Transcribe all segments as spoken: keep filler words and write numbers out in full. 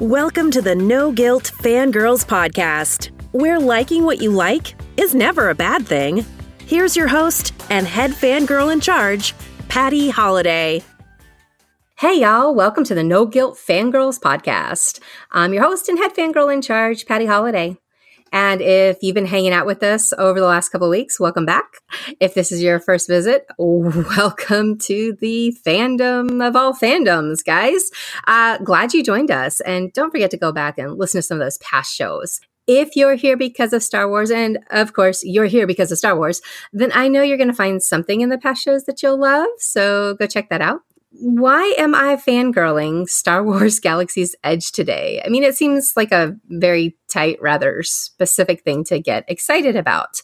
Welcome to the No Guilt Fangirls Podcast, where liking what you like is never a bad thing. Here's your host and head fangirl in charge, Patty Holiday. Hey, y'all. Welcome to the No Guilt Fangirls Podcast. I'm your host and head fangirl in charge, Patty Holiday. And if you've been hanging out with us over the last couple of weeks, welcome back. If this is your first visit, welcome to the fandom of all fandoms, guys. Uh, glad you joined us. And don't forget to go back and listen to some of those past shows. If you're here because of Star Wars, and of course, you're here because of Star Wars, then I know you're going to find something in the past shows that you'll love. So go check that out. Why am I fangirling Star Wars Galaxy's Edge today? I mean, it seems like a very tight, rather specific thing to get excited about.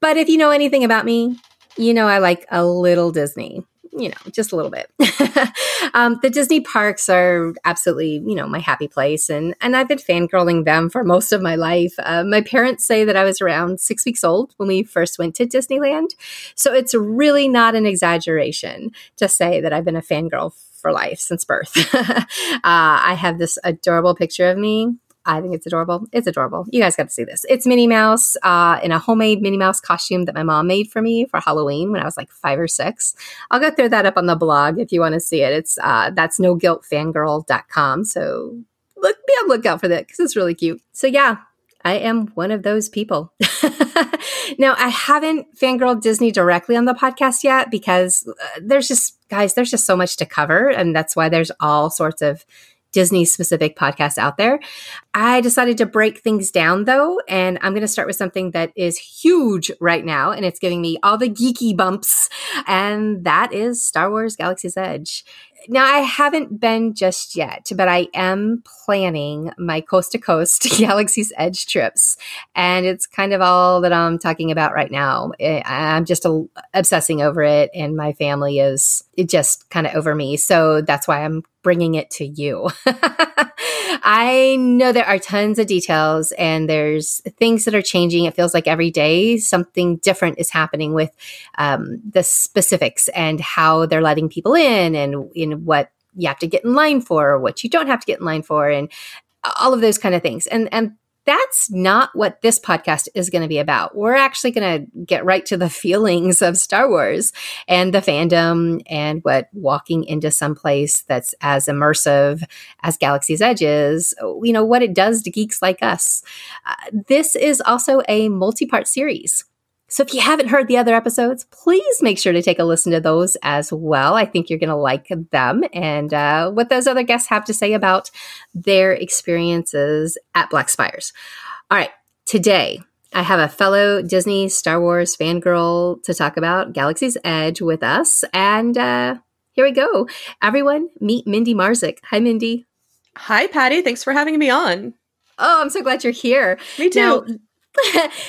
But if you know anything about me, you know I like a little Disney. You know, just a little bit. um, the Disney parks are absolutely, you know, my happy place. And, and I've been fangirling them for most of my life. Uh, my parents say that I was around six weeks old when we first went to Disneyland. So it's really not an exaggeration to say that I've been a fangirl for life since birth. uh, I have this adorable picture of me. I think it's adorable. It's adorable. You guys got to see this. It's Minnie Mouse uh, in a homemade Minnie Mouse costume that my mom made for me for Halloween when I was like five or six. I'll go throw that up on the blog if you want to see it. It's uh, that's no guilt fangirl dot com. So look, be on the lookout for that because it's really cute. So yeah, I am one of those people. Now, I haven't fangirled Disney directly on the podcast yet because uh, there's just, guys, there's just so much to cover. And that's why there's all sorts of Disney-specific podcasts out there. I decided to break things down, though, and I'm going to start with something that is huge right now, and it's giving me all the geeky bumps, and that is Star Wars: Galaxy's Edge. Now, I haven't been just yet, but I am planning my coast-to-coast Galaxy's Edge trips, and it's kind of all that I'm talking about right now. I'm just a- obsessing over it, and my family is just kind of over me, so that's why I'm bringing it to you. I know there are tons of details and there's things that are changing. It feels like every day something different is happening with um, the specifics and how they're letting people in and in what you have to get in line for or what you don't have to get in line for and all of those kind of things. And and that's not what this podcast is going to be about. We're actually going to get right to the feelings of Star Wars and the fandom and what walking into someplace that's as immersive as Galaxy's Edge is, you know, what it does to geeks like us. Uh, this is also a multi-part series. So if you haven't heard the other episodes, please make sure to take a listen to those as well. I think you're going to like them and uh, what those other guests have to say about their experiences at Black Spires. All right, today I have a fellow Disney Star Wars fangirl to talk about Galaxy's Edge with us. And uh, here we go. Everyone, meet Mindy Marzik. Hi, Mindy. Hi, Patty. Thanks for having me on. Oh, I'm so glad you're here. Me too. Now,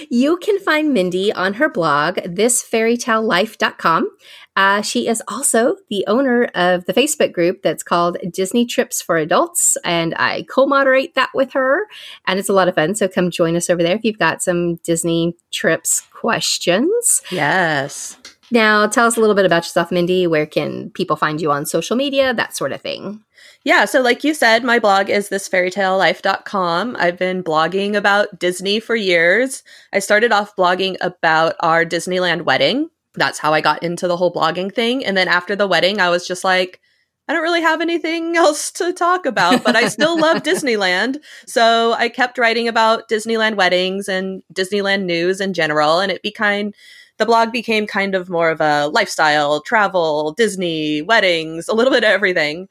you can find Mindy on her blog, this fairytale life dot com. Uh, she is also the owner of the Facebook group that's called Disney Trips for Adults, and I co-moderate that with her, and it's a lot of fun, so come join us over there if you've got some Disney Trips questions. Yes. Now, tell us a little bit about yourself, Mindy. Where can people find you on social media, that sort of thing? Yeah, so like you said, my blog is this fairytale life dot com. I've been blogging about Disney for years. I started off blogging about our Disneyland wedding. That's how I got into the whole blogging thing. And then after the wedding, I was just like, I don't really have anything else to talk about, but I still love Disneyland. So I kept writing about Disneyland weddings and Disneyland news in general, and it became... The blog became kind of more of a lifestyle, travel, Disney, weddings, a little bit of everything.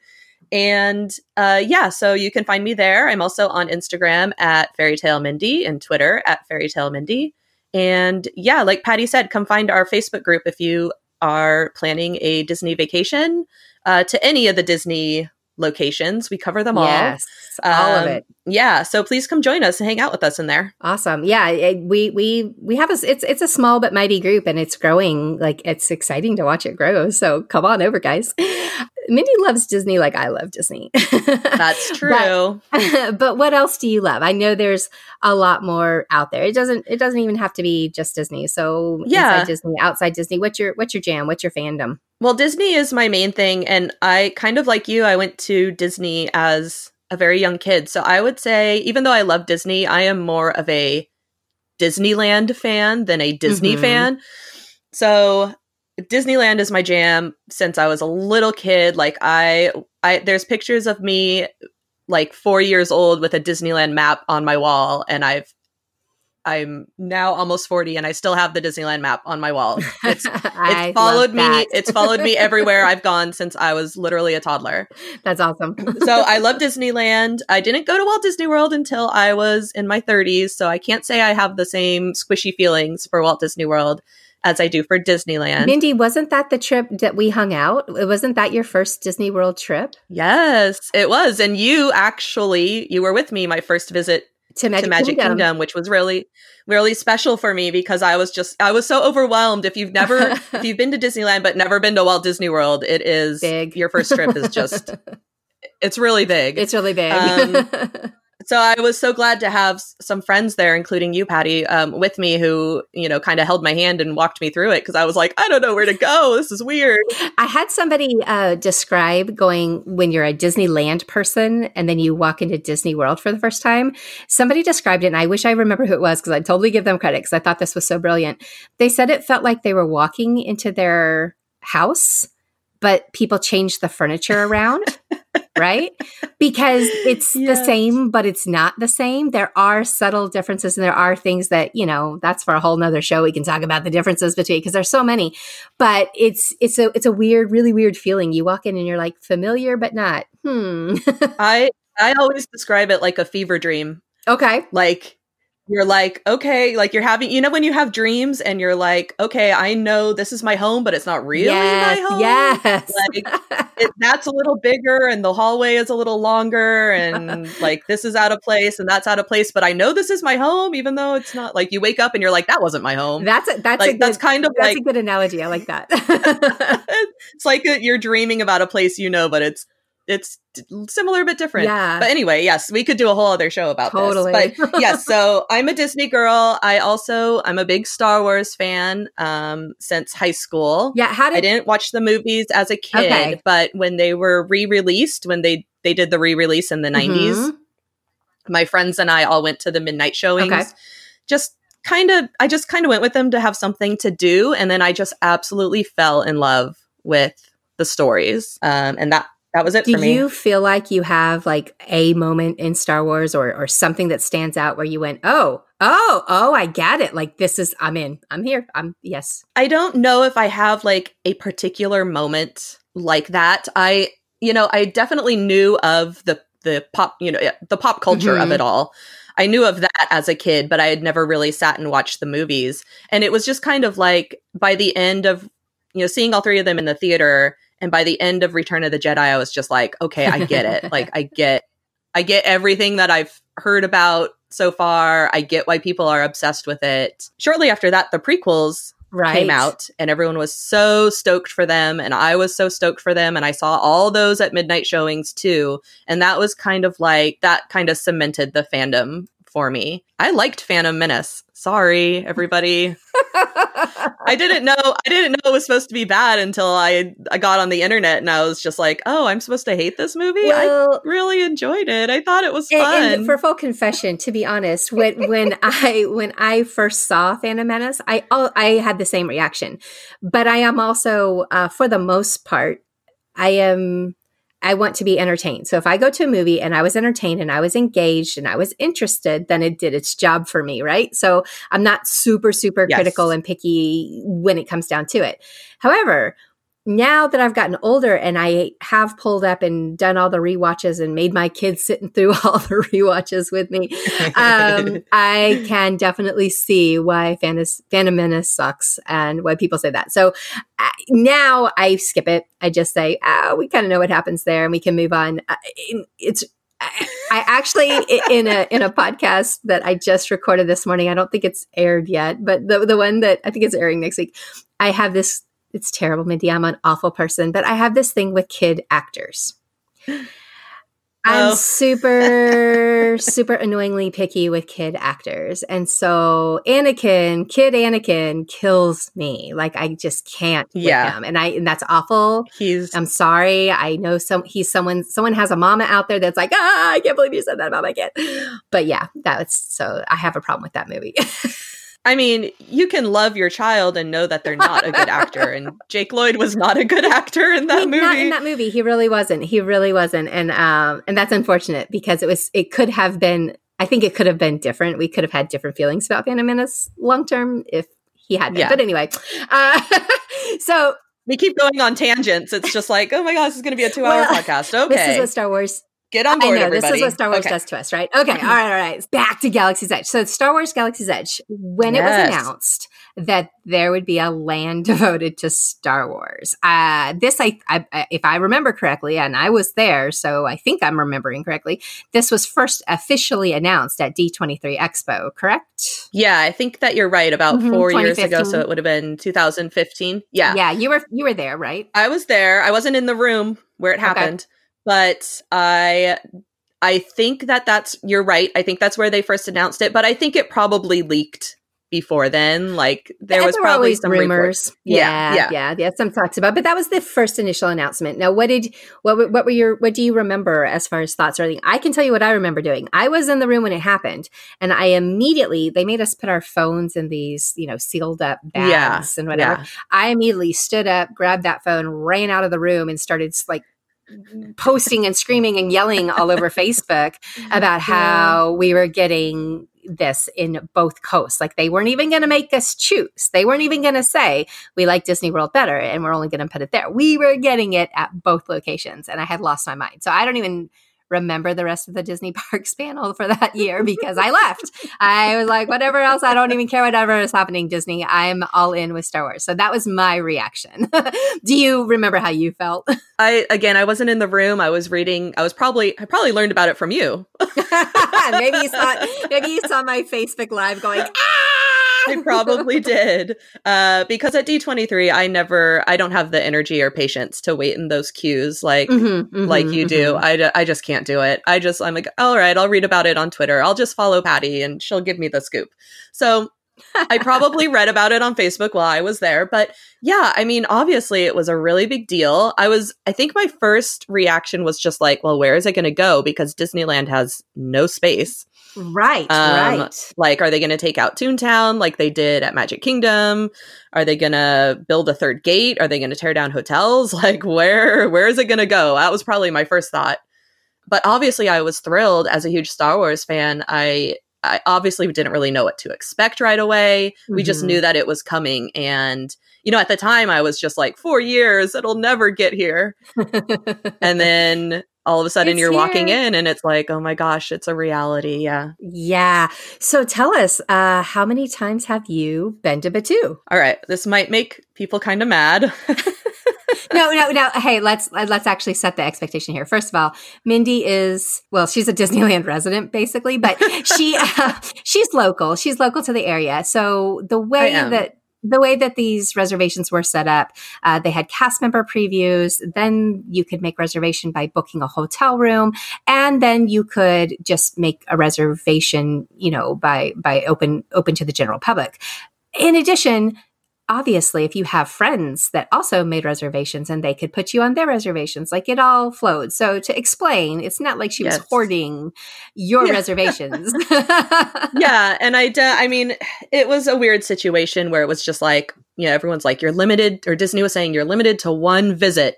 And uh, yeah, so you can find me there. I'm also on Instagram at FairytaleMindy and Twitter at FairytaleMindy. And yeah, like Patty said, come find our Facebook group if you are planning a Disney vacation uh, to any of the Disney locations. We cover them all. Yes, um, all of it. Yeah, so please come join us and hang out with us in there. Awesome. Yeah, it, we we we have a it's it's a small but mighty group, and it's growing. Like it's exciting to watch it grow. So come on over, guys. Mindy loves Disney like I love Disney. That's true. But, but what else do you love? I know there's a lot more out there. It doesn't it doesn't even have to be just Disney. So yeah. Inside Disney, outside Disney, what's your what's your jam? What's your fandom? Well, Disney is my main thing, and I kind of like you. I went to Disney as a very young kid. So I would say, even though I love Disney, I am more of a Disneyland fan than a Disney mm-hmm. fan. So Disneyland is my jam since I was a little kid. Like I, I there's pictures of me like four years old with a Disneyland map on my wall, and I've I'm now almost forty and I still have the Disneyland map on my wall. It's, it's followed me. It's followed me everywhere I've gone since I was literally a toddler. That's awesome. So I love Disneyland. I didn't go to Walt Disney World until I was in my thirties. So I can't say I have the same squishy feelings for Walt Disney World as I do for Disneyland. Mindy, wasn't that the trip that we hung out? Wasn't that your first Disney World trip? Yes, it was. And you actually, you were with me my first visit To Magic, to Magic Kingdom. Kingdom, which was really, really special for me because I was just, I was so overwhelmed. If you've never, if you've been to Disneyland, but never been to Walt Disney World, it is, big. Your first trip is just, it's really big. It's really big. Um, so I was so glad to have some friends there, including you, Patty, um, with me who, you know, kind of held my hand and walked me through it because I was like, I don't know where to go. This is weird. I had somebody uh, describe going when you're a Disneyland person and then you walk into Disney World for the first time. Somebody described it, and I wish I remember who it was because I totally give them credit because I thought this was so brilliant. They said it felt like they were walking into their house, but people changed the furniture around. Right? Because it's yes. the same, but it's not the same. There are subtle differences and there are things that, you know, that's for a whole nother show. We can talk about the differences between, because there's so many, but it's, it's a, it's a weird, really weird feeling. You walk in and you're like familiar, but not, hmm. I, I always describe it like a fever dream. Okay. Like you're like, okay, like you're having, you know, when you have dreams and you're like, okay, I know this is my home, but it's not really yes, my home. Yes. Like, It, that's a little bigger and the hallway is a little longer and like this is out of place and that's out of place, but I know this is my home even though it's not. Like you wake up and you're like, that wasn't my home. That's a, that's like, a good, that's kind of that's like, a good analogy. I like that. It's like a, you're dreaming about a place, you know, but it's it's similar but different. Yeah. But anyway, yes, we could do a whole other show about totally. This. But yes, so I'm a Disney girl. I also I'm a big Star Wars fan um, since high school. Yeah, how did I didn't watch the movies as a kid, okay. but when they were re-released, when they they did the re-release in the nineties, mm-hmm. my friends and I all went to the midnight showings. Okay. Just kind of I just kind of went with them to have something to do, and then I just absolutely fell in love with the stories. Um, and that That was it for me. Do you feel like you have like a moment in Star Wars or or something that stands out where you went, oh, oh, oh, I get it. Like this is, I'm in, I'm here. I'm yes. I don't know if I have like a particular moment like that. I, you know, I definitely knew of the, the pop, you know, the pop culture mm-hmm. of it all. I knew of that as a kid, but I had never really sat and watched the movies. And it was just kind of like by the end of, you know, seeing all three of them in the theater, and by the end of Return of the Jedi, I was just like, okay, I get it. Like, I get, I get everything that I've heard about so far. I get why people are obsessed with it. Shortly after that, the prequels right. came out, and everyone was so stoked for them, and I was so stoked for them, and I saw all those at midnight showings too, and that was kind of like that kind of cemented the fandom for me. I liked Phantom Menace. Sorry, everybody. I didn't know. I didn't know it was supposed to be bad until I I got on the internet and I was just like, "Oh, I'm supposed to hate this movie." Well, I really enjoyed it. I thought it was and, fun. And for full confession, to be honest, when when I when I first saw Phantom Menace, I I had the same reaction. But I am also, uh, for the most part, I am. I want to be entertained. So if I go to a movie and I was entertained and I was engaged and I was interested, then it did its job for me, right? So I'm not super, super yes. critical and picky when it comes down to it. However, now that I've gotten older and I have pulled up and done all the rewatches and made my kids sitting through all the rewatches with me, um, I can definitely see why Fantas- Phantom Menace sucks and why people say that. So I, now I skip it. I just say, oh, we kind of know what happens there and we can move on. I, it's I, I actually in a in a podcast that I just recorded this morning. I don't think it's aired yet, but the the one that I think is airing next week, I have this. It's terrible, Mindy. I'm an awful person, but I have this thing with kid actors. I'm super, super annoyingly picky with kid actors. And so Anakin, kid Anakin kills me. Like, I just can't with yeah. him. And I, and that's awful. He's, I'm sorry. I know some, he's someone, someone has a mama out there that's like, ah, I can't believe you said that about my kid. But yeah, that's, so I have a problem with that movie. I mean, you can love your child and know that they're not a good actor. And Jake Lloyd was not a good actor in that He's movie. Not in that movie, he really wasn't. He really wasn't. And um, and that's unfortunate because it was. It could have been. I think it could have been different. We could have had different feelings about Phantom Menace long term if he had been. Yeah. But anyway, uh, so we keep going on tangents. It's just like, oh my gosh, this is going to be a two-hour well, podcast. Okay, this is what Star Wars. Get on board, I know, everybody. This is what Star Wars okay. does to us, right? Okay, all right, all right. Back to Galaxy's Edge. So Star Wars Galaxy's Edge, when yes. it was announced that there would be a land devoted to Star Wars, uh, this, I, I, if I remember correctly, and I was there, so I think I'm remembering correctly, this was first officially announced at D twenty-three Expo, correct? Yeah, I think that you're right, about mm-hmm, four years ago, so it would have been two thousand fifteen. Yeah. Yeah, you were, you were there, right? I was there. I wasn't in the room where it happened. Okay. But I I think that that's, you're right. I think that's where they first announced it. But I think it probably leaked before then. Like there and was there probably some rumors. Reports. Yeah, yeah, yeah, yeah. Some talks about, but that was the first initial announcement. Now, what did, what, what were your, what do you remember as far as thoughts or anything? I can tell you what I remember doing. I was in the room when it happened, and I immediately, they made us put our phones in these, you know, sealed up bags yeah, and whatever. Yeah. I immediately stood up, grabbed that phone, ran out of the room, and started like posting and screaming and yelling all over Facebook about how we were getting this in both coasts. Like they weren't even going to make us choose. They weren't even going to say we like Disney World better and we're only going to put it there. We were getting it at both locations, and I had lost my mind. So I don't even remember the rest of the Disney Parks panel for that year because I left. I was like, whatever else, I don't even care whatever is happening, Disney. I'm all in with Star Wars. So that was my reaction. Do you remember how you felt? I again, I wasn't in the room. I was reading. I was probably, I probably learned about it from you. maybe you saw, maybe you saw my Facebook Live going, ah! I probably did. Uh, because at D twenty-three, I never, I don't have the energy or patience to wait in those queues like mm-hmm, mm-hmm, like you do. Mm-hmm. I, d- I just can't do it. I just, I'm like, all right, I'll read about it on Twitter. I'll just follow Patty and she'll give me the scoop. So I probably read about it on Facebook while I was there. But yeah, I mean, obviously it was a really big deal. I was, I think my first reaction was just like, well, where is it going to go? Because Disneyland has no space. Right, um, right. Like, are they going to take out Toontown like they did at Magic Kingdom? Are they going to build a third gate? Are they going to tear down hotels? Like, where where is it going to go? That was probably my first thought. But obviously, I was thrilled as a huge Star Wars fan. I, I obviously didn't really know what to expect right away. Mm-hmm. We just knew that it was coming. And, you know, at the time, I was just like, four years, it'll never get here. And then all of a sudden it's you're here. Walking in and it's like, oh my gosh, it's a reality. Yeah. Yeah. So tell us, uh, how many times have you been to Batuu? All right. This might make people kind of mad. No, no, no. Hey, let's let's actually set the expectation here. First of all, Mindy is, well, she's a Disneyland resident basically, but she uh, she's local. She's local to the area. So the way that The way that these reservations were set up, uh, they had cast member previews. Then you could make reservation by booking a hotel room, and then you could just make a reservation, you know, by by open open to the general public. In addition, obviously, if you have friends that also made reservations and they could put you on their reservations, like it all flowed. So to explain, it's not like she yes. was hoarding your yeah. reservations. yeah. And I, uh, I mean, it was a weird situation where it was just like, you know, everyone's like, you're limited, or Disney was saying you're limited to one visit,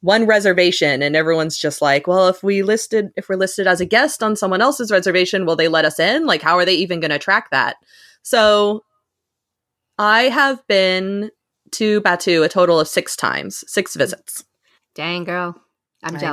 one reservation. And everyone's just like, well, if we listed, if we're listed as a guest on someone else's reservation, will they let us in? Like, how are they even going to track that? So I have been to Batuu a total of six times, six visits. Dang, girl. I'm jealous.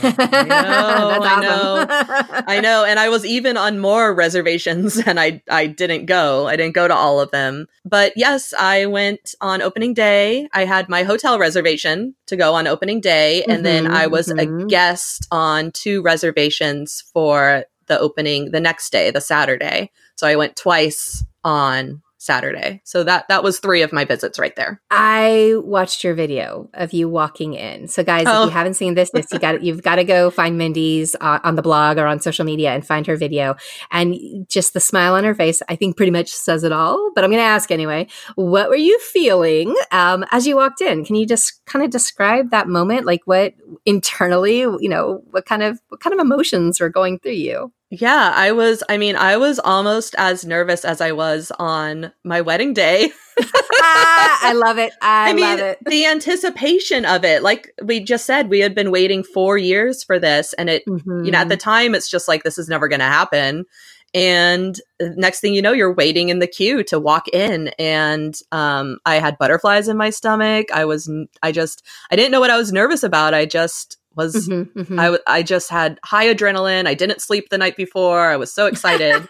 I know. I know. I know. I know. And I was even on more reservations and I, I didn't go. I didn't go to all of them. But yes, I went on opening day. I had my hotel reservation to go on opening day. And mm-hmm, then I was mm-hmm. a guest on two reservations for the opening the next day, the Saturday. So I went twice on Saturday. So that that was three of my visits right there. I watched your video of you walking in. So guys, oh. if you haven't seen this, this you got you've got to go find Mindy's uh, on the blog or on social media and find her video. And just the smile on her face, I think pretty much says it all. But I'm going to ask anyway. What were you feeling um, as you walked in? Can you just kind of describe that moment? Like what internally, you know, what kind of what kind of emotions were going through you? Yeah, I was, I mean, I was almost as nervous as I was on my wedding day. ah, I love it. I, I mean, love it. The anticipation of it. Like we just said, we had been waiting four years for this. And it, mm-hmm. you know, at the time, it's just like, this is never going to happen. And next thing you know, you're waiting in the queue to walk in. And um, I had butterflies in my stomach. I was, I just, I didn't know what I was nervous about. I just, was mm-hmm, mm-hmm. I, w- I just had high adrenaline. I didn't sleep the night before. I was so excited.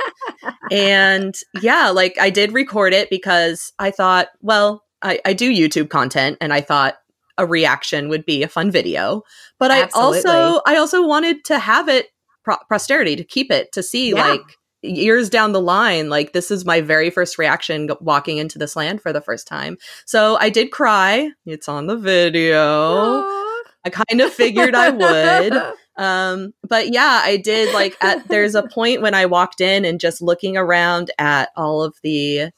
And yeah, like I did record it because I thought, well, I, I do YouTube content and I thought a reaction would be a fun video. But Absolutely. I also I also wanted to have it pro- posterity to keep it to see yeah. like years down the line, like this is my very first reaction g- walking into this land for the first time. So I did cry. It's on the video. Oh. I kind of figured I would. Um, but yeah, I did like at, there's a point when I walked in and just looking around at all of the,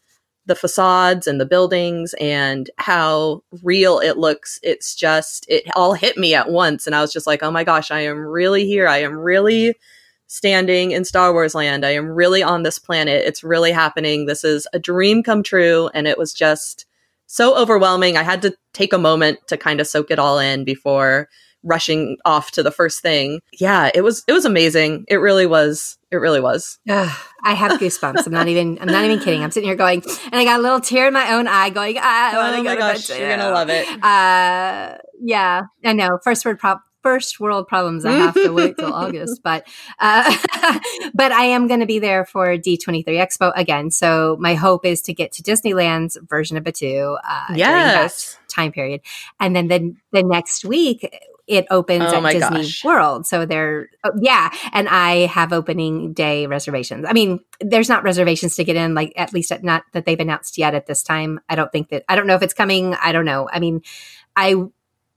the facades and the buildings and how real it looks. It's just, it all hit me at once. And I was just like, oh my gosh, I am really here. I am really standing in Star Wars land. I am really on this planet. It's really happening. This is a dream come true. And it was just so overwhelming. I had to take a moment to kind of soak it all in before rushing off to the first thing. Yeah, it was it was amazing. It really was. It really was. Ugh, I have goosebumps. I'm not even I'm not even kidding. I'm sitting here going, and I got a little tear in my own eye going, I want to oh go my to gosh, bed. You're going to love it. Uh, yeah, I know. First word prop. First world problems. I have to wait till August, but uh, but I am going to be there for D twenty-three Expo again. So my hope is to get to Disneyland's version of Batuu uh, yes. during that time period, and then the the next week it opens oh at Disney gosh. World. So they're oh, yeah, and I have opening day reservations. I mean, there's not reservations to get in, like at least at, not that they've announced yet at this time. I don't think that I don't know if it's coming. I don't know. I mean, I.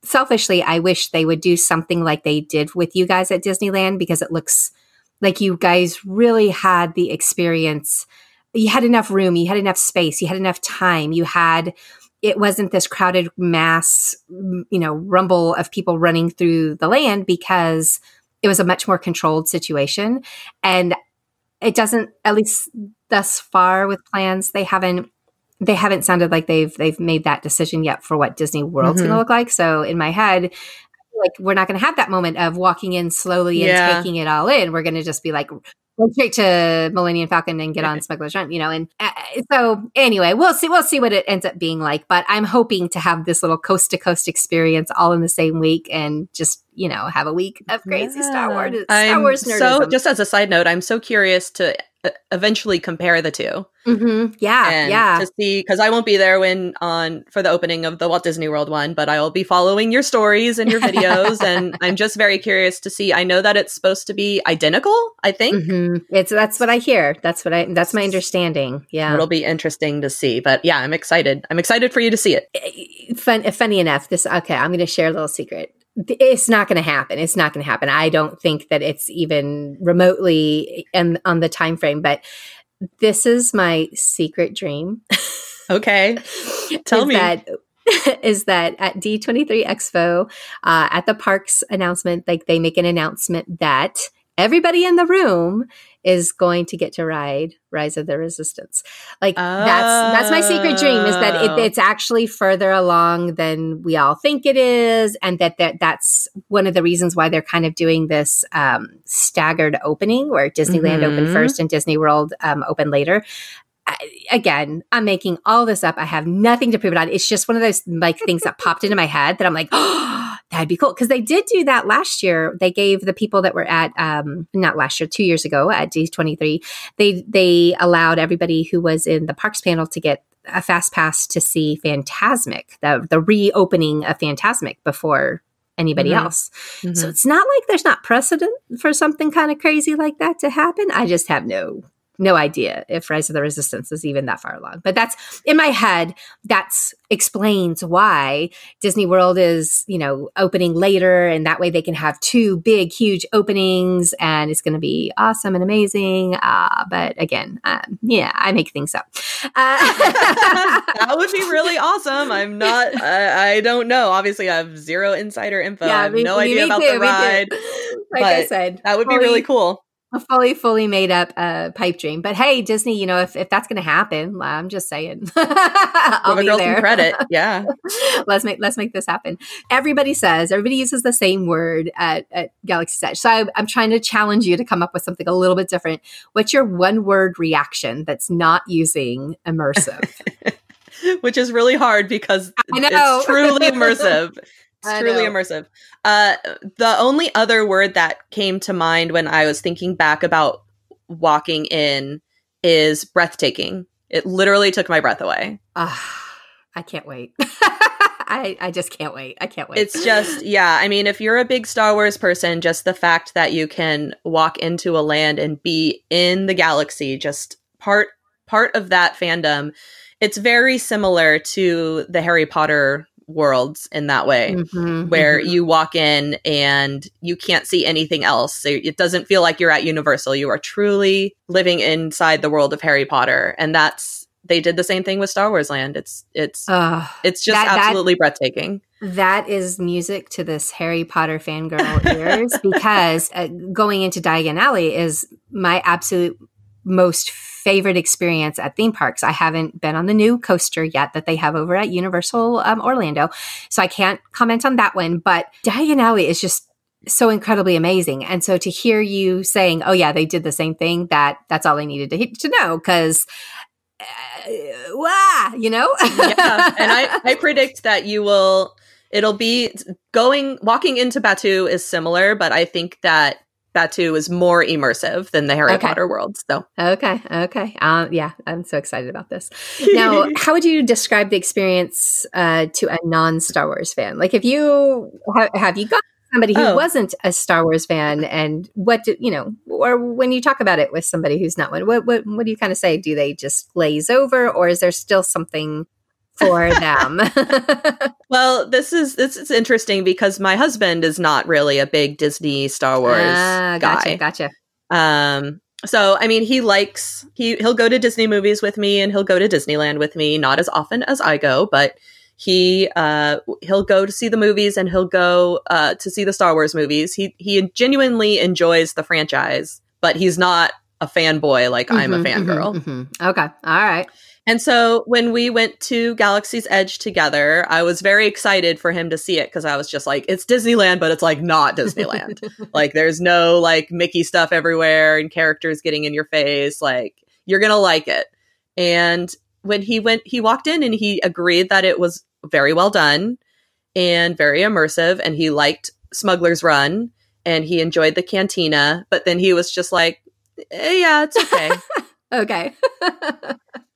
Selfishly, I wish they would do something like they did with you guys at Disneyland because it looks like you guys really had the experience. You had enough room, you had enough space, you had enough time, you had it wasn't this crowded mass, you know, rumble of people running through the land because it was a much more controlled situation. And it doesn't, at least thus far with plans, they haven't They haven't sounded like they've they've made that decision yet for what Disney World's mm-hmm. going to look like. So in my head, like we're not going to have that moment of walking in slowly and yeah. taking it all in. We're going to just be like, go straight to Millennium Falcon and get on Smuggler's Run, you know. And uh, so anyway, we'll see. We'll see what it ends up being like. But I'm hoping to have this little coast to coast experience all in the same week and just you know have a week of crazy yeah. Star Wars. I'm Star Wars nerdism. So just as a side note, I'm so curious to. Eventually compare the two. Mm-hmm. Yeah. And yeah. to see, because I won't be there when on for the opening of the Walt Disney World one, but I'll be following your stories and your videos. And I'm just very curious to see. I know that it's supposed to be identical, I think. Mm-hmm. It's that's what I hear. That's what I that's my understanding. Yeah. It'll be interesting to see. But yeah, I'm excited. I'm excited for you to see it. Fun, funny enough, this okay, I'm gonna share a little secret. It's not going to happen. It's not going to happen. I don't think that it's even remotely in, on the time frame, but this is my secret dream. Okay. Tell is me. That, is that at D twenty-three Expo, uh, at the parks announcement, like they make an announcement that everybody in the room is going to get to ride Rise of the Resistance. Like oh. that's that's my secret dream is that it, it's actually further along than we all think it is, and that, that that's one of the reasons why they're kind of doing this um, staggered opening where Disneyland mm-hmm. opened first and Disney World um, opened later. I, again, I'm making all this up. I have nothing to prove it on. It's just one of those like things that popped into my head that I'm like, oh, that'd be cool. Because they did do that last year. They gave the people that were at, um, not last year, two years ago at D twenty-three, they they allowed everybody who was in the parks panel to get a fast pass to see Fantasmic, the, the reopening of Fantasmic before anybody mm-hmm. else. Mm-hmm. So it's not like there's not precedent for something kind of crazy like that to happen. I just have no no idea if Rise of the Resistance is even that far along. But that's, in my head, that's explains why Disney World is, you know, opening later, and that way they can have two big, huge openings, and it's going to be awesome and amazing. Uh, but again, um, yeah, I make things up. Uh- that would be really awesome. I'm not, I, I don't know. Obviously, I have zero insider info. Yeah, I have me, no me, idea me about too, the ride. Like I said, that would be really cool. A fully, fully made up uh, pipe dream. But hey, Disney, you know, if, if that's going to happen, I'm just saying, I'll be there. Credit. Yeah. let's make, let's make this happen. Everybody says, everybody uses the same word at, at Galaxy's Edge. So I, I'm trying to challenge you to come up with something a little bit different. What's your one word reaction that's not using immersive? Which is really hard because I know. It's truly immersive. It's truly immersive. Uh, the only other word that came to mind when I was thinking back about walking in is breathtaking. It literally took my breath away. Uh, I can't wait. I, I just can't wait. I can't wait. It's just, yeah. I mean, if you're a big Star Wars person, just the fact that you can walk into a land and be in the galaxy, just part part of that fandom. It's very similar to the Harry Potter worlds in that way, mm-hmm, where mm-hmm. you walk in and you can't see anything else. So it doesn't feel like you're at Universal. You are truly living inside the world of Harry Potter. And that's, they did the same thing with Star Wars Land. It's, it's, uh, it's just that, absolutely that, breathtaking. That is music to this Harry Potter fangirl ears, because uh, going into Diagon Alley is my absolute most favorite experience at theme parks. I haven't been on the new coaster yet that they have over at Universal um, Orlando, so I can't comment on that one. But Diagon Alley is just so incredibly amazing. And so to hear you saying, oh yeah, they did the same thing, that that's all I needed to, to know, because uh, wow, you know? Yeah, and I, I predict that you will, it'll be going, walking into Batuu is similar, but I think that Batuu is more immersive than the Harry okay. Potter world. So okay, okay, um, yeah, I'm so excited about this. Now, how would you describe the experience uh, to a non-Star Wars fan? Like, if you ha- have you got somebody who oh. wasn't a Star Wars fan, and what do, you know, or when you talk about it with somebody who's not one, what what what do you kind of say? Do they just glaze over, or is there still something for them? Well, this is this is interesting because my husband is not really a big Disney Star Wars ah, guy. Gotcha, gotcha. Um, so I mean, he likes he he'll go to Disney movies with me, and he'll go to Disneyland with me. Not as often as I go, but he uh, he'll go to see the movies, and he'll go uh, to see the Star Wars movies. He he genuinely enjoys the franchise, but he's not a fanboy like mm-hmm, I'm a fangirl. Mm-hmm, mm-hmm. Okay, all right. And so when we went to Galaxy's Edge together, I was very excited for him to see it because I was just like, it's Disneyland, but it's like not Disneyland. Like there's no like Mickey stuff everywhere and characters getting in your face. Like you're going to like it. And when he went, he walked in and he agreed that it was very well done and very immersive. And he liked Smuggler's Run and he enjoyed the cantina. But then he was just like, eh, yeah, it's okay. Okay.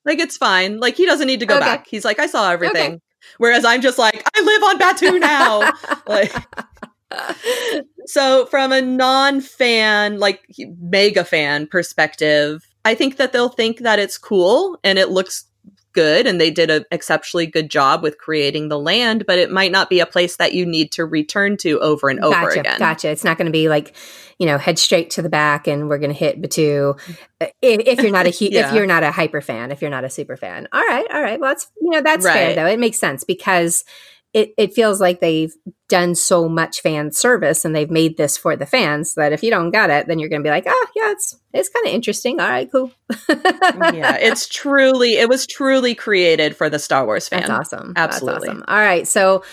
Like, it's fine. Like, he doesn't need to go okay. back. He's like, I saw everything. Okay. Whereas I'm just like, I live on Batuu now. Like, so from a non-fan, like, mega fan perspective, I think that they'll think that it's cool and it looks good. And they did an exceptionally good job with creating the land, but it might not be a place that you need to return to over and over gotcha, again. Gotcha. It's not going to be like, you know, head straight to the back and we're going to hit Batuu. If, if you're not a hu- yeah. if you're not a hyper fan, if you're not a super fan, all right, all right. Well, it's you know that's right. fair though. It makes sense because it it feels like they've done so much fan service and they've made this for the fans that if you don't got it, then you're going to be like, oh yeah, it's it's kind of interesting. All right, cool. Yeah, it's truly it was truly created for the Star Wars fan. That's awesome. Absolutely. That's awesome. All right, so.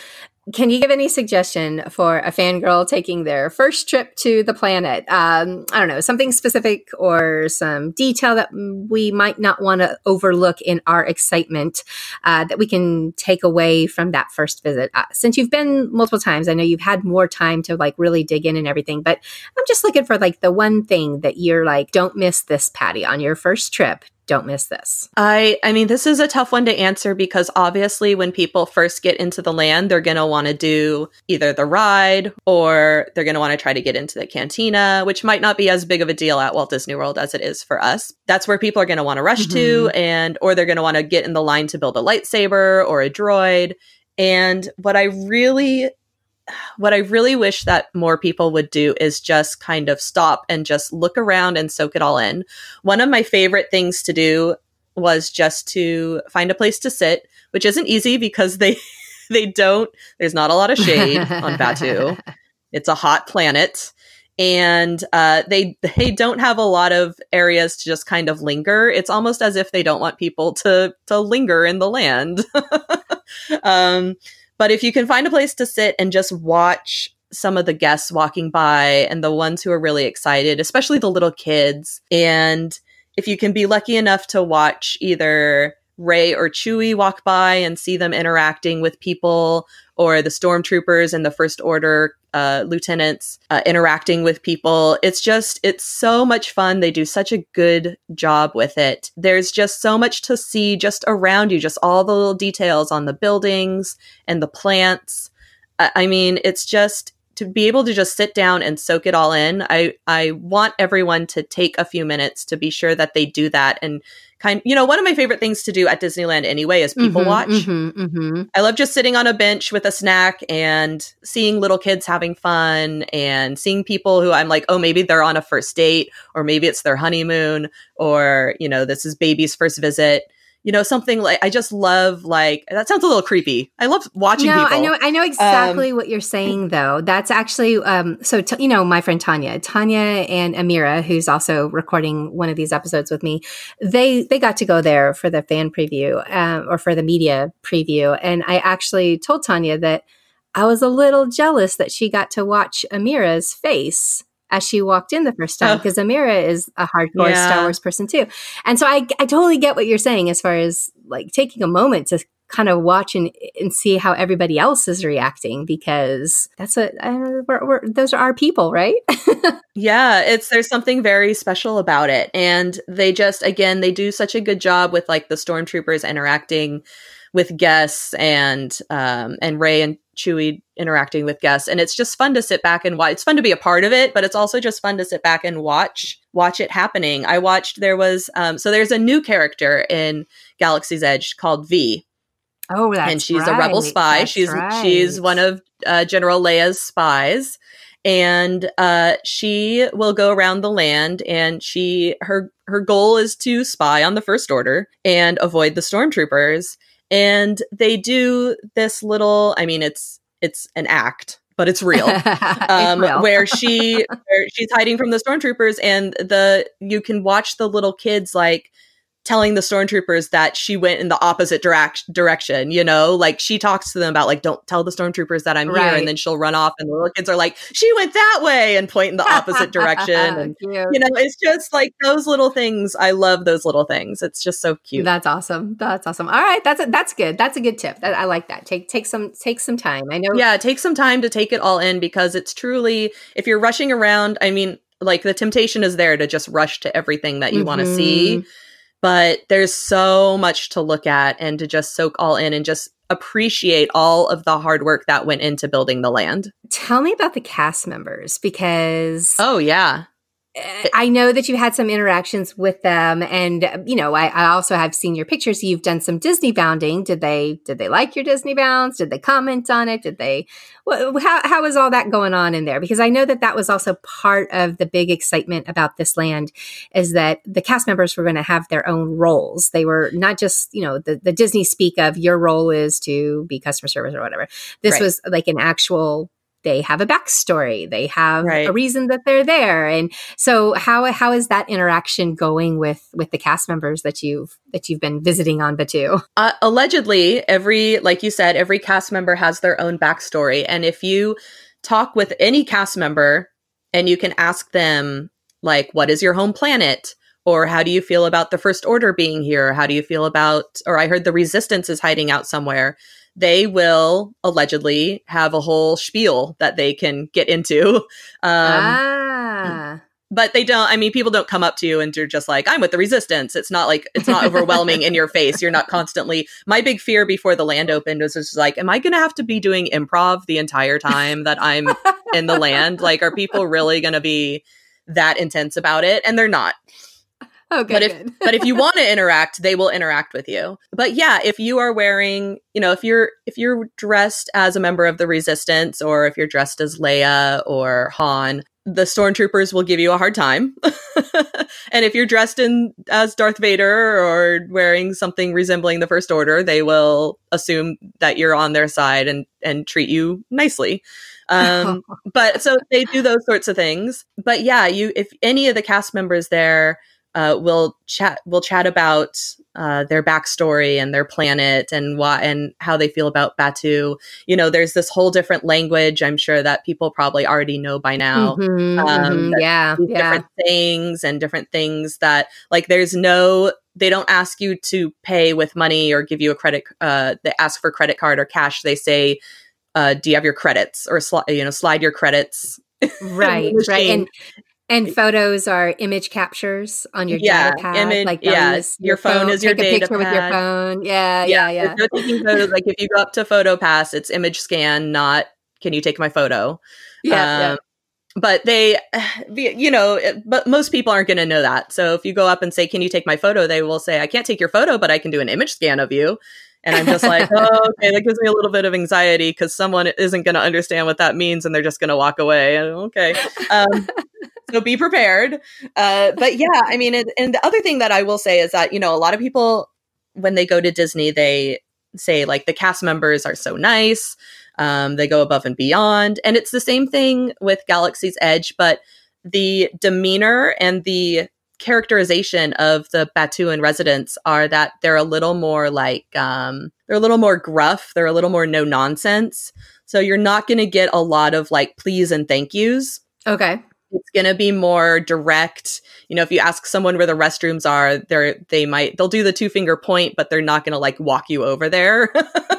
Can you give any suggestion for a fangirl taking their first trip to the planet? Um, I don't know, something specific or some detail that we might not want to overlook in our excitement uh, that we can take away from that first visit. Uh, since you've been multiple times, I know you've had more time to like really dig in and everything, but I'm just looking for like the one thing that you're like, don't miss this, Patty, on your first trip Don't miss this. I I mean, this is a tough one to answer because obviously when people first get into the land, they're going to want to do either the ride or they're going to want to try to get into the cantina, which might not be as big of a deal at Walt Disney World as it is for us. That's where people are going to want to rush mm-hmm. to and or they're going to want to get in the line to build a lightsaber or a droid. And what I really What I really wish that more people would do is just kind of stop and just look around and soak it all in. One of my favorite things to do was just to find a place to sit, which isn't easy because they they don't, there's not a lot of shade on Batuu. It's a hot planet. And uh, they they don't have a lot of areas to just kind of linger. It's almost as if they don't want people to to linger in the land. um But if you can find a place to sit and just watch some of the guests walking by and the ones who are really excited, especially the little kids. And if you can be lucky enough to watch either Rey or Chewie walk by and see them interacting with people or the stormtroopers and the First Order uh, lieutenants uh, interacting with people. It's just, it's so much fun. They do such a good job with it. There's just so much to see just around you, just all the little details on the buildings and the plants. I, I mean, it's just to be able to just sit down and soak it all in. I, I want everyone to take a few minutes to be sure that they do that and Kind, you know, one of my favorite things to do at Disneyland anyway is people mm-hmm, watch. Mm-hmm, mm-hmm. I love just sitting on a bench with a snack and seeing little kids having fun and seeing people who I'm like, oh, maybe they're on a first date or maybe it's their honeymoon or, you know, this is baby's first visit. You know, something like I just love like that sounds a little creepy. I love watching no, people. I know I know exactly um, what you're saying, though. That's actually um, so, t- you know, my friend Tanya, Tanya and Amira, who's also recording one of these episodes with me. They they got to go there for the fan preview uh, or for the media preview. And I actually told Tanya that I was a little jealous that she got to watch Amira's face as she walked in the first time, because oh. Amira is a hardcore yeah. Star Wars person too. And so I, I totally get what you're saying as far as like taking a moment to kind of watch and, and see how everybody else is reacting, because that's what I don't know, we're, we're, those are our people, right? yeah, it's there's something very special about it. And they just, again, they do such a good job with like the stormtroopers interacting with guests and um, and Rey and Chewie interacting with guests, and it's just fun to sit back and watch. It's fun to be a part of it, but it's also just fun to sit back and watch watch it happening. I watched there was um so there's a new character in Galaxy's Edge called V. Oh, that's right. And she's right. a rebel spy. That's she's right. she's one of uh, General Leia's spies, and uh, she will go around the land, and she her her goal is to spy on the First Order and avoid the stormtroopers. And they do this little, I mean, it's, it's an act, but it's real, um, it's real. where she, where she's hiding from the stormtroopers, and the, you can watch the little kids like telling the stormtroopers that she went in the opposite direct, direction, you know, like she talks to them about like, don't tell the stormtroopers that I'm right. here. And then she'll run off and the little kids are like, she went that way and point in the opposite direction. And, you know, it's just like those little things. I love those little things. It's just so cute. That's awesome. That's awesome. All right. That's a, that's good. That's a good tip. That, I like that. Take, take some, take some time. I know. Yeah. Take some time to take it all in, because it's truly, if you're rushing around, I mean, like the temptation is there to just rush to everything that you mm-hmm. want to see. But there's so much to look at and to just soak all in and just appreciate all of the hard work that went into building the land. Tell me about the cast members, because... Oh, yeah. I know that you had some interactions with them. And, you know, I, I also have seen your pictures. You've done some Disney bounding. Did they Did they like your Disney bounds? Did they comment on it? Did they... Well, how how is all that going on in there? Because I know that that was also part of the big excitement about this land, is that the cast members were going to have their own roles. They were not just, you know, the, the Disney speak of your role is to be customer service or whatever. This right. was like an actual, they have a backstory. They have right. a reason that they're there. And so how how is that interaction going with, with the cast members that you've that you've been visiting on Batuu? Uh, allegedly, every, like you said, every cast member has their own backstory. And if you talk with any cast member and you can ask them, like, what is your home planet? Or how do you feel about the First Order being here? How do you feel about, or I heard the Resistance is hiding out somewhere. They will allegedly have a whole spiel that they can get into. Um, ah. But they don't, I mean, people don't come up to you and you're just like, I'm with the resistance. It's not like, it's not overwhelming in your face. You're not constantly, my big fear before the land opened was just like, am I going to have to be doing improv the entire time that I'm in the land? Like, are people really going to be that intense about it? And they're not. Okay, but if, but if you want to interact, they will interact with you. But yeah, if you are wearing, you know, if you're, if you're dressed as a member of the resistance, or if you're dressed as Leia or Han, the stormtroopers will give you a hard time. And if you're dressed in as Darth Vader or wearing something resembling the First Order, they will assume that you're on their side and, and treat you nicely. Um, but so they do those sorts of things. But yeah, you, if any of the cast members there uh, will chat, will chat about uh, their backstory and their planet and why, and how they feel about Batuu. You know, there's this whole different language, I'm sure, that people probably already know by now. Mm-hmm, um, yeah, yeah. Different things and different things that, like, there's no, they don't ask you to pay with money or give you a credit. Uh, they ask for credit card or cash. They say, uh, do you have your credits, or, sli- you know, slide your credits. Right. Right. And, And photos are image captures on your yeah, data pad. Image, like yeah, is your, your phone, phone is your data pad. Take a picture with your phone. Yeah, yeah, yeah. yeah. No taking photos. Like, if you go up to PhotoPass, it's image scan, not can you take my photo? Yeah, um, yeah. But they, you know, but most people aren't going to know that. So if you go up and say, can you take my photo? They will say, I can't take your photo, but I can do an image scan of you. And I'm just like, oh, okay, that gives me a little bit of anxiety because someone isn't going to understand what that means and they're just going to walk away. And, okay. Um, So be prepared. Uh, but yeah, I mean, and, and the other thing that I will say is that, you know, a lot of people, when they go to Disney, they say, like, the cast members are so nice. Um, they go above and beyond. And it's the same thing with Galaxy's Edge, but the demeanor and the characterization of the Batuan residents are that they're a little more like, um, they're a little more gruff. They're a little more no nonsense. So you're not going to get a lot of, like, please and thank yous. Okay. It's going to be more direct. You know, if you ask someone where the restrooms are, they're, they might, they'll do the two finger point, but they're not going to, like, walk you over there.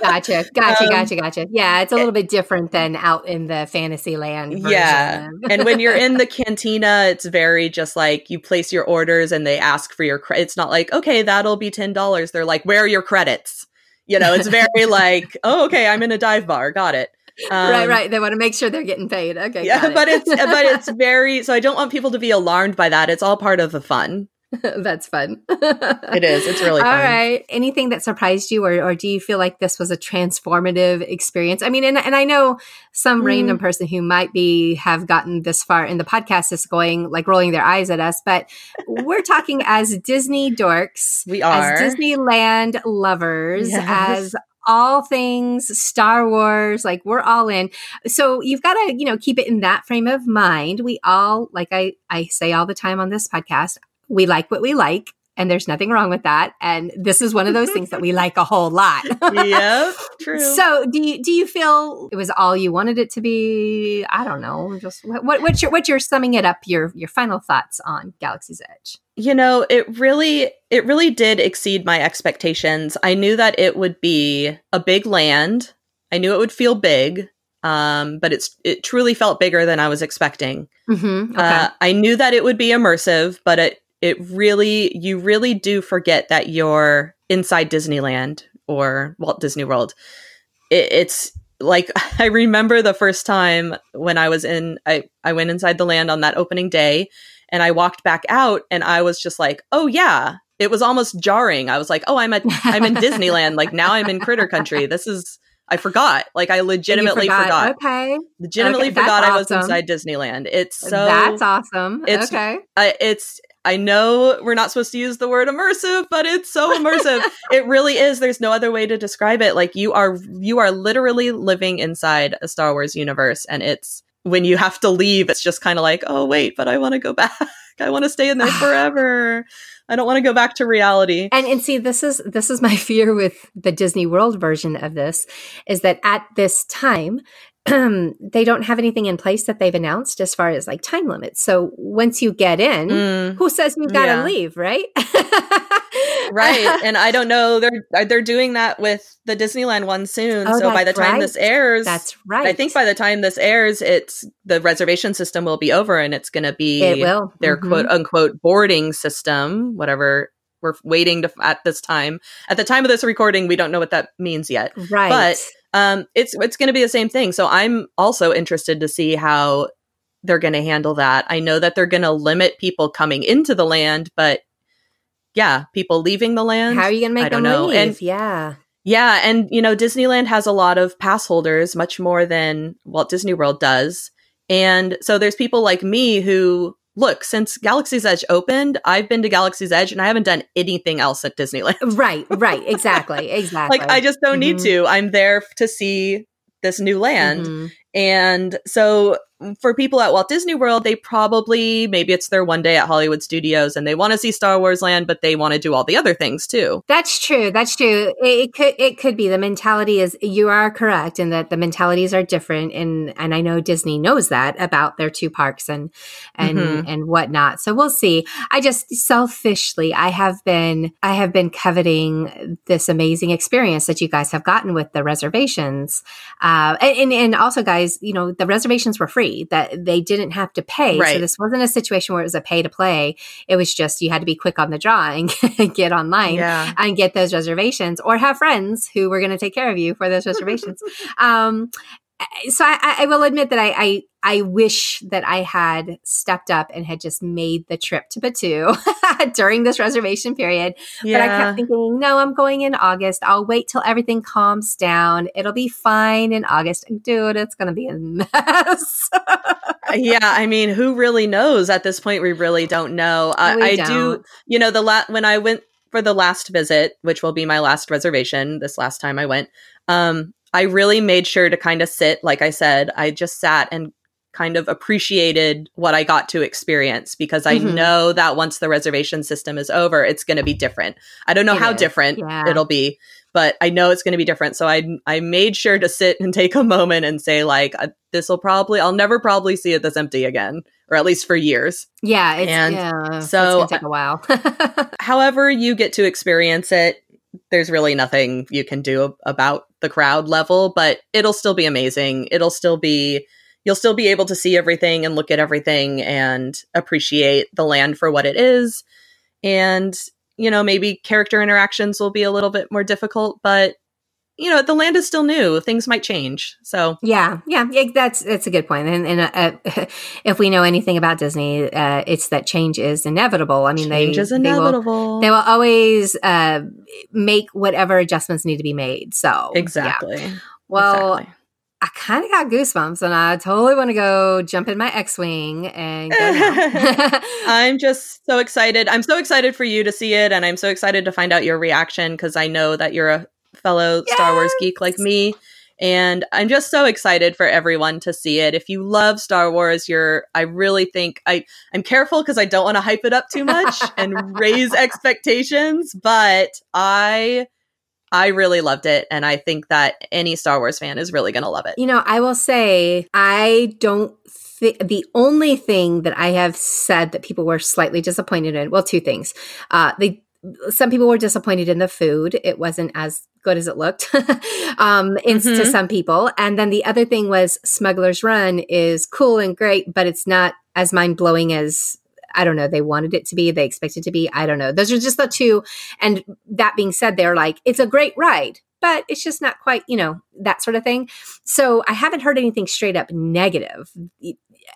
Gotcha. Gotcha. Um, gotcha. Gotcha. Yeah. It's a little it, bit different than out in the Fantasyland version. Yeah. And when you're in the cantina, it's very just like you place your orders and they ask for your credit. It's not like, okay, that'll be ten dollars. They're like, where are your credits? You know, it's very like, oh, okay, I'm in a dive bar. Got it. Um, right, right. They want to make sure they're getting paid. Okay, yeah, got it. but it's but it's very. So I don't want people to be alarmed by that. It's all part of the fun. That's fun. It is. It's really fun. All right. Anything that surprised you, or, or do you feel like this was a transformative experience? I mean, and and I know some mm. random person who might be have gotten this far in the podcast is going, like, rolling their eyes at us, but we're talking as Disney dorks, we are as Disneyland lovers, yes. as all things Star Wars, like, we're all in. So you've got to, you know, keep it in that frame of mind. We all, like I, I say all the time on this podcast, we like what we like, and there's nothing wrong with that. And this is one of those things that we like a whole lot. Yep, true. So do you, do you feel it was all you wanted it to be? I don't know. Just what, what what's your, what's your summing it up, your, your final thoughts on Galaxy's Edge? You know, it really, it really did exceed my expectations. I knew that it would be a big land. I knew it would feel big, um, but it's it truly felt bigger than I was expecting. Mm-hmm. Okay. Uh, I knew that it would be immersive, but it it really, you really do forget that you're inside Disneyland or Walt Disney World. It, it's like, I remember the first time when I was in, I, I went inside the land on that opening day. And I walked back out and I was just like, oh, yeah, it was almost jarring. I was like, oh, I'm at, I'm in Disneyland. Like, now I'm in Critter Country. This is, I forgot. Like, I legitimately forgot. forgot. Okay. Legitimately okay. forgot awesome. I was inside Disneyland. It's so. That's awesome. It's, okay. Uh, it's, I know we're not supposed to use the word immersive, but it's so immersive. It really is. There's no other way to describe it. Like, you are, you are literally living inside a Star Wars universe, and it's, when you have to leave, it's just kind of like, oh, wait, but I want to go back. I want to stay in there forever. I don't want to go back to reality. And and see, this is this is my fear with the Disney World version of this, is that at this time, they don't have anything in place that they've announced as far as, like, time limits. So once you get in, mm, who says you've got to yeah. leave, right? Right. And I don't know, they're they're doing that with the Disneyland one soon. Oh, so by the time right. this airs, that's right. I think by the time this airs, it's the reservation system will be over, and it's going to be it will. their mm-hmm. quote unquote boarding system, whatever we're waiting to at this time. At the time of this recording, we don't know what that means yet. Right. But um, it's it's going to be the same thing. So I'm also interested to see how they're going to handle that. I know that they're going to limit people coming into the land, but yeah, people leaving the land. How are you going to make I them don't know. leave? And, yeah. Yeah. And, you know, Disneyland has a lot of pass holders, much more than Walt Disney World does. And so there's people like me who, look, since Galaxy's Edge opened, I've been to Galaxy's Edge and I haven't done anything else at Disneyland. Right, right. Exactly, exactly. Like, I just don't mm-hmm. need to. I'm there to see this new land. Mm-hmm. And so for people at Walt Disney World, they probably, maybe it's their one day at Hollywood Studios and they want to see Star Wars land, but they want to do all the other things too. That's true. That's true. It, it could it could be. The mentality is, you are correct in that the mentalities are different. And, and I know Disney knows that about their two parks and, and, mm-hmm. and whatnot. So we'll see. I just selfishly, I have been, I have been coveting this amazing experience that you guys have gotten with the reservations. Uh, and, and also guys, you know, the reservations were free, that they didn't have to pay. Right. So this wasn't a situation where it was a pay to play. It was just, you had to be quick on the draw and get online yeah. and get those reservations, or have friends who were going to take care of you for those reservations. um, so I, I will admit that I, I I wish that I had stepped up and had just made the trip to Batuu during this reservation period. Yeah. But I kept thinking, no, I'm going in August. I'll wait till everything calms down. It'll be fine in August. Dude, it's going to be a mess. Yeah. I mean, who really knows at this point? We really don't know. I, I don't. do. You know, the la- when I went for the last visit, which will be my last reservation, this last time I went, um, I really made sure to kind of sit. Like I said, I just sat and kind of appreciated what I got to experience, because I mm-hmm. know that once the reservation system is over, it's going to be different. I don't know it how is. different yeah. it'll be, but I know it's going to be different. So I I made sure to sit and take a moment and say, like, this will probably, I'll never probably see it this empty again, or at least for years. Yeah. It's, and yeah, so it's going to take a while. However you get to experience it, there's really nothing you can do about the crowd level, but it'll still be amazing. It'll still be You'll still be able to see everything and look at everything and appreciate the land for what it is. And, you know, maybe character interactions will be a little bit more difficult, but, you know, the land is still new. Things might change. So, yeah, yeah, it, that's that's a good point. And, and uh, if we know anything about Disney, uh, it's that change is inevitable. I mean, change they, is inevitable. They will, they will always uh, make whatever adjustments need to be made. So, exactly. Yeah. Well. Exactly. I kind of got goosebumps, and I totally want to go jump in my X-Wing and go now. I'm just so excited. I'm so excited for you to see it, and I'm so excited to find out your reaction, because I know that you're a fellow yes! Star Wars geek like me, and I'm just so excited for everyone to see it. If you love Star Wars, you're I really think I, I'm careful because I don't want to hype it up too much and raise expectations, but I... I really loved it, and I think that any Star Wars fan is really going to love it. You know, I will say, I don't think the only thing that I have said that people were slightly disappointed in, well, two things. Uh, they some people were disappointed in the food. It wasn't as good as it looked um, in, mm-hmm. to some people. And then the other thing was Smuggler's Run is cool and great, but it's not as mind-blowing as... I don't know. They wanted it to be. They expected it to be. I don't know. Those are just the two. And that being said, they're like, it's a great ride, but it's just not quite, you know, that sort of thing. So I haven't heard anything straight up negative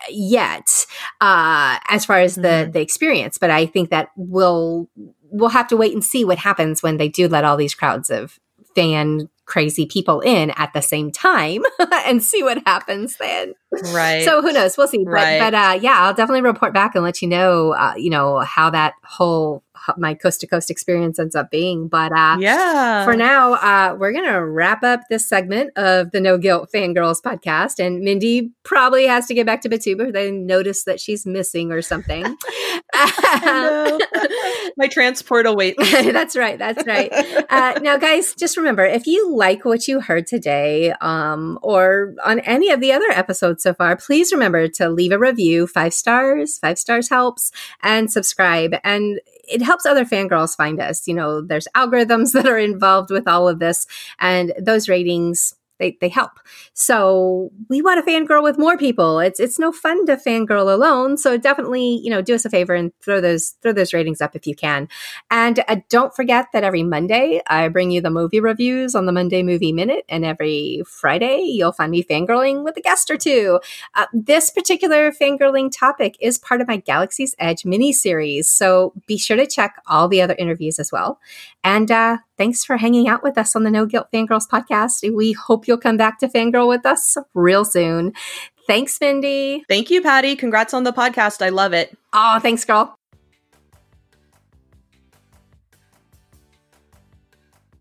yet uh, as far as the, mm-hmm. the experience. But I think that we'll, we'll have to wait and see what happens when they do let all these crowds of fan crazy people in at the same time and see what happens then. Right. So who knows? We'll see. But, right. but uh, yeah, I'll definitely report back and let you know, uh, you know, how that whole, my coast to coast experience ends up being. But uh, yeah. for now, uh, we're going to wrap up this segment of the No Guilt Fangirls podcast. And Mindy probably has to get back to Batuu before they notice that she's missing or something. Oh, no. My transport awaits. That's right. That's right. Uh, now, guys, just remember, if you like what you heard today um, or on any of the other episodes so far, please remember to leave a review, five stars, five stars helps, and subscribe. And it helps other fangirls find us. You know, there's algorithms that are involved with all of this, and those ratings, They, they help. So we want to fangirl with more people. It's it's no fun to fangirl alone. So definitely, you know, do us a favor and throw those throw those ratings up if you can. And uh, don't forget that every Monday, I bring you the movie reviews on the Monday Movie Minute. And every Friday, you'll find me fangirling with a guest or two. Uh, this particular fangirling topic is part of my Galaxy's Edge miniseries. So be sure to check all the other interviews as well. And uh, thanks for hanging out with us on the No Guilt Fangirls podcast. We hope you You'll come back to fangirl with us real soon. Thanks, Mindy. Thank you, Patty. Congrats on the podcast. I love it. Oh, thanks, girl.